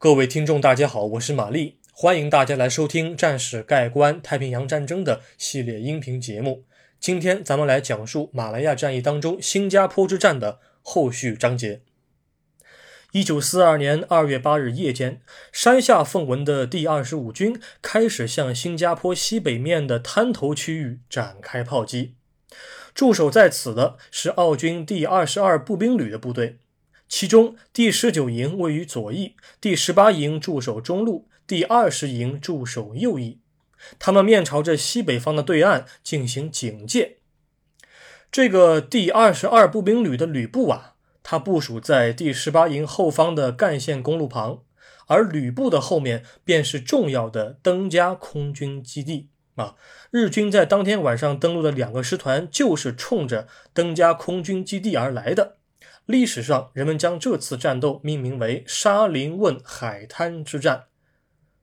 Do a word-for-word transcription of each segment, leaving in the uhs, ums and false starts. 各位听众大家好，我是玛丽，欢迎大家来收听战史概观太平洋战争的系列音频节目。今天咱们来讲述马来亚战役当中新加坡之战的后续章节。一九四二年二月八日夜间，山下奉文的第二十五军开始向新加坡西北面的滩头区域展开炮击，驻守在此的是澳军第二十二步兵旅的部队，其中第十九营位于左翼，第十八营驻守中路，第二十营驻守右翼，他们面朝着西北方的对岸进行警戒。这个第二十二步兵旅的旅部啊，它部署在第十八营后方的干线公路旁，而旅部的后面便是重要的登嘉空军基地啊。日军在当天晚上登陆的两个师团就是冲着登嘉空军基地而来的。历史上人们将这次战斗命名为沙林汶海滩之战。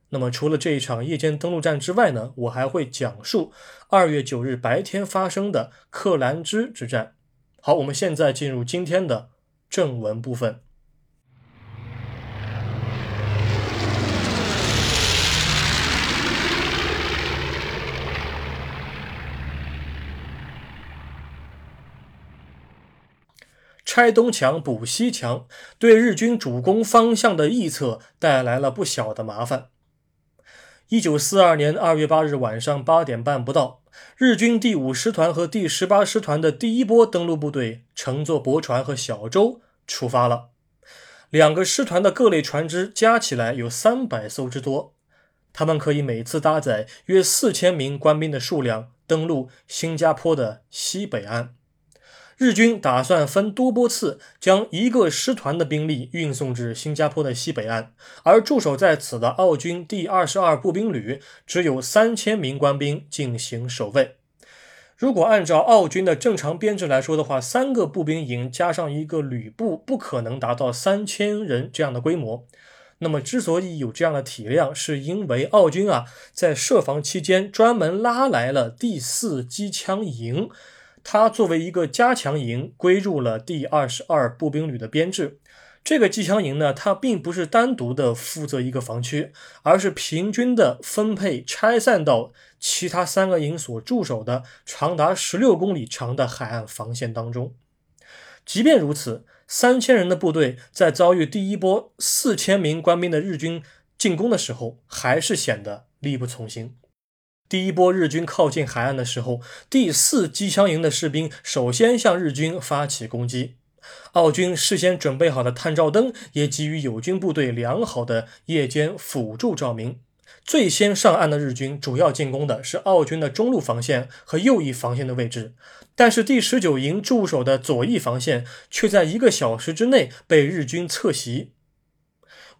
那么除了这一场夜间登陆战之外呢，我还会讲述二月九日白天发生的克兰芝之战。好，我们现在进入今天的正文部分。拆东墙补西墙，对日军主攻方向的臆测带来了不小的麻烦。一九四二年二月八日晚上八点半不到，日军第五师团和第十八师团的第一波登陆部队乘坐驳船和小舟出发了。两个师团的各类船只加起来有三百艘之多，他们可以每次搭载约四千名官兵的数量登陆新加坡的西北岸。日军打算分多波次将一个师团的兵力运送至新加坡的西北岸，而驻守在此的澳军第二十二步兵旅只有三千名官兵进行守卫。如果按照澳军的正常编制来说的话，三个步兵营加上一个旅部不可能达到三千人这样的规模。那么之所以有这样的体量，是因为澳军啊在设防期间专门拉来了第四机枪营，它作为一个加强营归入了第二十二步兵旅的编制。这个机枪营呢，它并不是单独的负责一个防区，而是平均的分配拆散到其他三个营所驻守的长达十六公里长的海岸防线当中。即便如此，三千人的部队在遭遇第一波四千名官兵的日军进攻的时候，还是显得力不从心。第一波日军靠近海岸的时候，第四机枪营的士兵首先向日军发起攻击，澳军事先准备好的探照灯也给予友军部队良好的夜间辅助照明。最先上岸的日军主要进攻的是澳军的中路防线和右翼防线的位置，但是第十九营驻守的左翼防线却在一个小时之内被日军侧袭。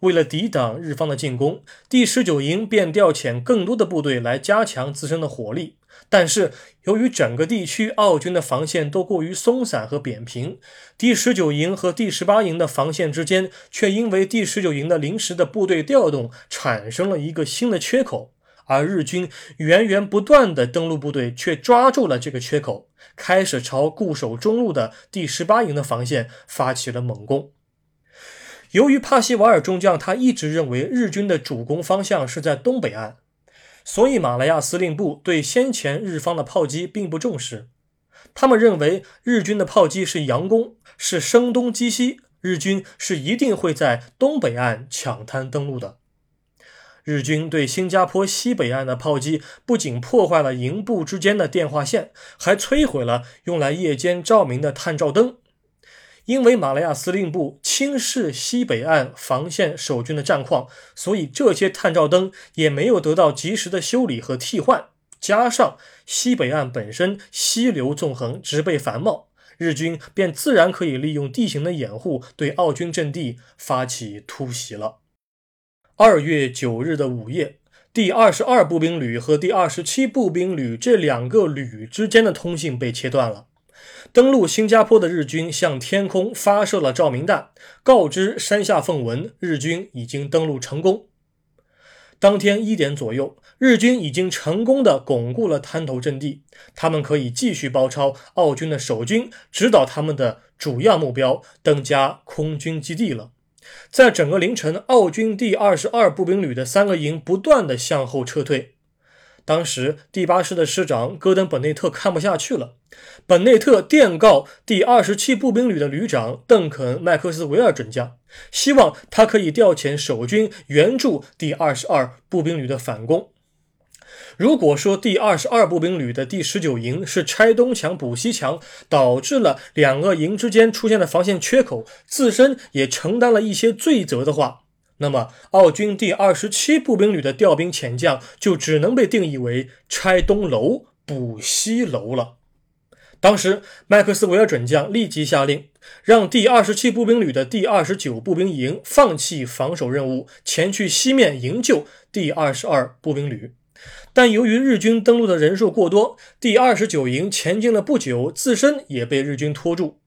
为了抵挡日方的进攻，第十九营便调遣更多的部队来加强自身的火力，但是由于整个地区澳军的防线都过于松散和扁平，第十九营和第十八营的防线之间却因为第十九营的临时的部队调动产生了一个新的缺口，而日军源源不断的登陆部队却抓住了这个缺口，开始朝固守中路的第十八营的防线发起了猛攻。由于帕西瓦尔中将他一直认为日军的主攻方向是在东北岸，所以马来亚司令部对先前日方的炮击并不重视。他们认为日军的炮击是佯攻，是声东击西，日军是一定会在东北岸抢滩登陆的。日军对新加坡西北岸的炮击不仅破坏了营部之间的电话线，还摧毁了用来夜间照明的探照灯。因为马来亚司令部轻视西北岸防线守军的战况，所以这些探照灯也没有得到及时的修理和替换，加上西北岸本身溪流纵横，植被繁茂，日军便自然可以利用地形的掩护对澳军阵地发起突袭了。二月九日的午夜，第二十二步兵旅和第二十七步兵旅这两个旅之间的通信被切断了。登陆新加坡的日军向天空发射了照明弹，告知山下奉文日军已经登陆成功。当天一点左右，日军已经成功地巩固了滩头阵地，他们可以继续包抄澳军的守军，直捣他们的主要目标登嘉空军基地了。在整个凌晨，奥军第二十二步兵旅的三个营不断地向后撤退。当时第八师的师长戈登本内特看不下去了，本内特电告第二十七步兵旅的旅长邓肯麦克斯维尔准将，希望他可以调遣守军援助第二十二步兵旅的反攻。如果说第二十二步兵旅的第十九营是拆东墙补西墙，导致了两个营之间出现的防线缺口，自身也承担了一些罪责的话，那么奥军第二十七步兵旅的调兵遣将就只能被定义为拆东楼补西楼了。当时麦克斯维尔准将立即下令，让第二十七步兵旅的第二十九步兵营放弃防守任务，前去西面营救第二十二步兵旅。但由于日军登陆的人数过多，第二十九营前进了不久，自身也被日军拖住，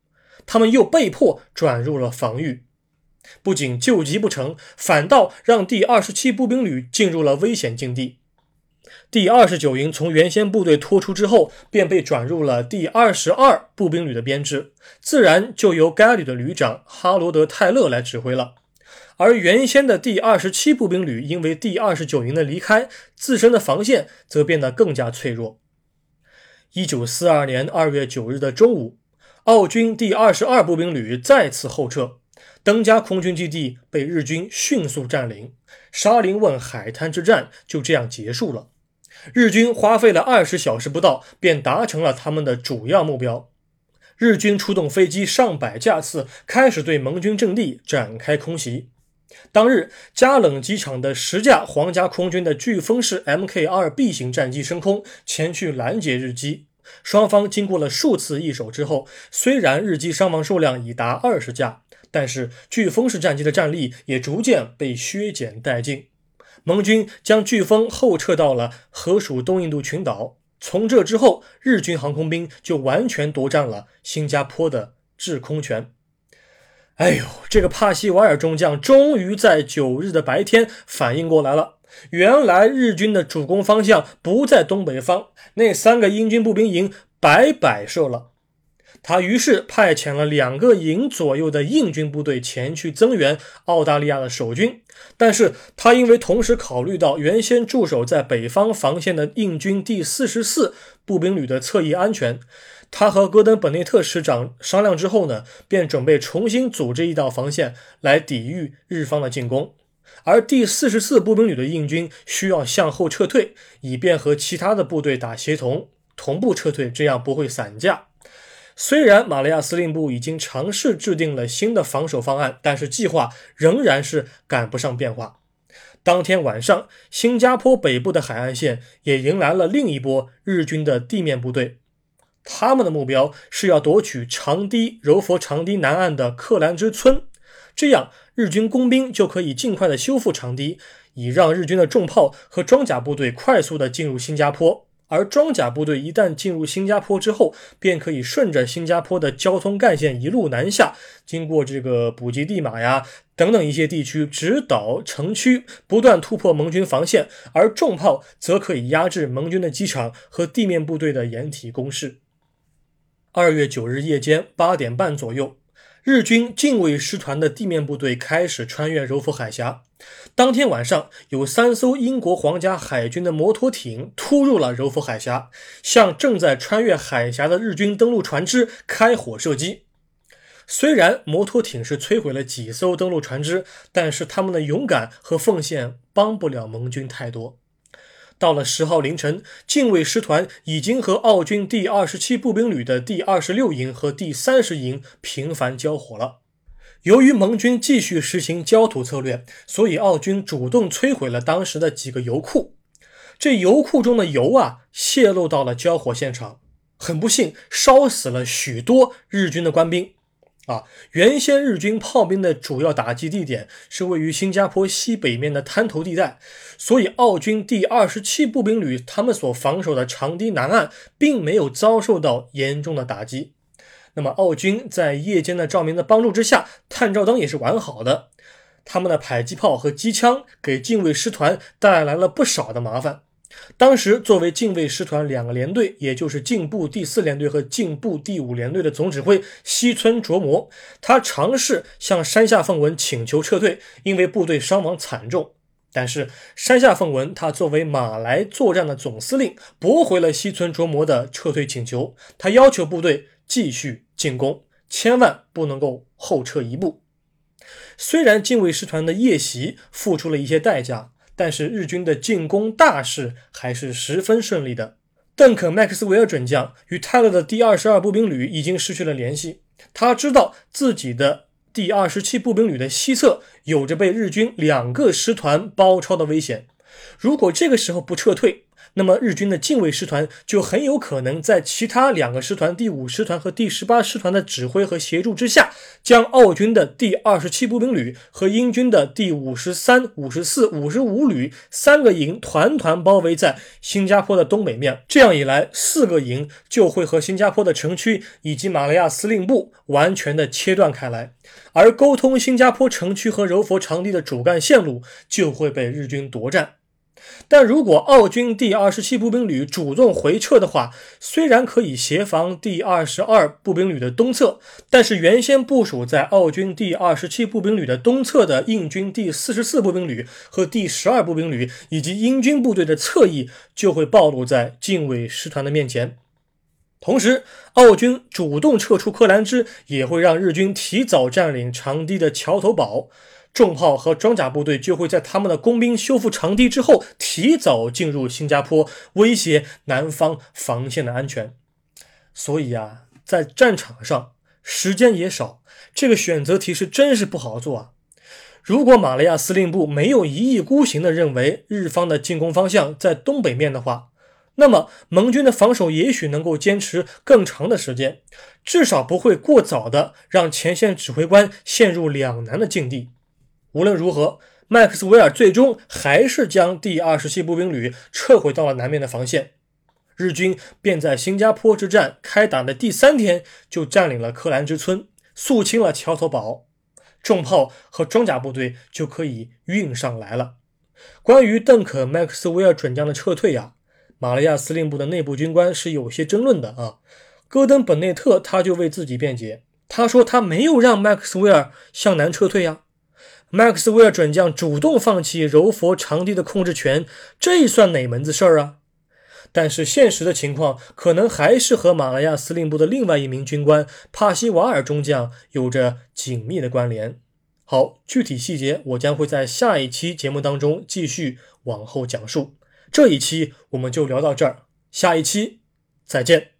他们又被迫转入了防御。不仅救急不成，反倒让第二十七步兵旅进入了危险境地。第二十九营从原先部队拖出之后，便被转入了第二十二步兵旅的编制，自然就由该旅的旅长哈罗德·泰勒来指挥了。而原先的第二十七步兵旅因为第二十九营的离开，自身的防线则变得更加脆弱。一九四二年二月九日的中午，奥军第二十二步兵旅再次后撤，登嘉空军基地被日军迅速占领，沙林汶海滩之战就这样结束了。日军花费了二十小时不到，便达成了他们的主要目标。日军出动飞机上百架次，开始对盟军阵地展开空袭。当日，嘉冷机场的十架皇家空军的飓风式 M K 二 B 型战机升空，前去拦截日机。双方经过了数次易手之后，虽然日机伤亡数量已达二十架，但是飓风式战机的战力也逐渐被削减殆尽。盟军将飓风后撤到了河属东印度群岛，从这之后，日军航空兵就完全夺占了新加坡的制空权。哎呦，这个帕西瓦尔中将终于在九日的白天反应过来了，原来日军的主攻方向不在东北方，那三个英军步兵营白摆设了。他于是派遣了两个营左右的印军部队前去增援澳大利亚的守军，但是他因为同时考虑到原先驻守在北方防线的印军第四十四步兵旅的侧翼安全，他和戈登·本内特师长商量之后呢，便准备重新组织一道防线来抵御日方的进攻。而第四十四步兵旅的印军需要向后撤退，以便和其他的部队打协同，同步撤退，这样不会散架。虽然马来亚司令部已经尝试制定了新的防守方案，但是计划仍然是赶不上变化。当天晚上，新加坡北部的海岸线也迎来了另一波日军的地面部队，他们的目标是要夺取长堤柔佛长堤南岸的克兰之村，这样日军工兵就可以尽快的修复长堤，以让日军的重炮和装甲部队快速的进入新加坡。而装甲部队一旦进入新加坡之后，便可以顺着新加坡的交通干线一路南下，经过这个普吉地马呀等等一些地区，直捣城区，不断突破盟军防线，而重炮则可以压制盟军的机场和地面部队的掩体攻势。二月九日夜间八点半左右，日军近卫师团的地面部队开始穿越柔佛海峡。当天晚上，有三艘英国皇家海军的摩托艇突入了柔佛海峡，向正在穿越海峡的日军登陆船只开火射击。虽然摩托艇是摧毁了几艘登陆船只，但是他们的勇敢和奉献帮不了盟军太多。到了十号凌晨，近卫师团已经和澳军第二十七步兵旅的第二十六营和第三十营频繁交火了。由于盟军继续实行焦土策略，所以澳军主动摧毁了当时的几个油库。这油库中的油啊，泄露到了交火现场，很不幸烧死了许多日军的官兵。啊，原先日军炮兵的主要打击地点是位于新加坡西北面的滩头地带，所以澳军第二十七步兵旅他们所防守的长堤南岸并没有遭受到严重的打击。那么澳军在夜间的照明的帮助之下，探照灯也是完好的，他们的迫击炮和机枪给近卫师团带来了不少的麻烦。当时作为近卫师团两个联队，也就是进步第四联队和进步第五联队的总指挥西村琢磨，他尝试向山下奉文请求撤退，因为部队伤亡惨重。但是山下奉文他作为马来作战的总司令，驳回了西村琢磨的撤退请求，他要求部队继续进攻，千万不能够后撤一步。虽然近卫师团的夜袭付出了一些代价，但是日军的进攻大势还是十分顺利的。邓肯·麦克斯维尔准将与泰勒的第二十二步兵旅已经失去了联系，他知道自己的第二十七步兵旅的西侧有着被日军两个师团包抄的危险。如果这个时候不撤退，那么日军的近卫师团就很有可能在其他两个师团第五师团和第十八师团的指挥和协助之下，将澳军的第二十七步兵旅和英军的第五十三、五十四、五十五旅三个营团团包围在新加坡的东北面。这样一来，四个营就会和新加坡的城区以及马来亚司令部完全的切断开来，而沟通新加坡城区和柔佛长堤的主干线路就会被日军夺占。但如果澳军第二十七步兵旅主动回撤的话，虽然可以协防第二十二步兵旅的东侧，但是原先部署在澳军第二十七步兵旅的东侧的印军第四十四步兵旅和第十二步兵旅以及英军部队的侧翼就会暴露在近卫师团的面前。同时，澳军主动撤出柯兰芝也会让日军提早占领长堤的桥头堡，重炮和装甲部队就会在他们的工兵修复长堤之后提早进入新加坡，威胁南方防线的安全。所以啊，在战场上时间也少，这个选择题是真是不好做啊。如果马来亚司令部没有一意孤行地认为日方的进攻方向在东北面的话，那么盟军的防守也许能够坚持更长的时间，至少不会过早地让前线指挥官陷入两难的境地。无论如何，麦克斯维尔最终还是将第二十七步兵旅撤回到了南面的防线。日军便在新加坡之战开打的第三天就占领了柯兰芝村，肃清了桥头堡，重炮和装甲部队就可以运上来了。关于邓肯·麦克斯维尔准将的撤退啊，马来亚司令部的内部军官是有些争论的啊。戈登·本内特他就为自己辩解，他说他没有让麦克斯维尔向南撤退啊。麦克斯维尔准将主动放弃柔佛长堤的控制权，这算哪门子事儿啊？但是现实的情况可能还是和马来亚司令部的另外一名军官帕西瓦尔中将有着紧密的关联。好，具体细节我将会在下一期节目当中继续往后讲述。这一期我们就聊到这儿，下一期再见。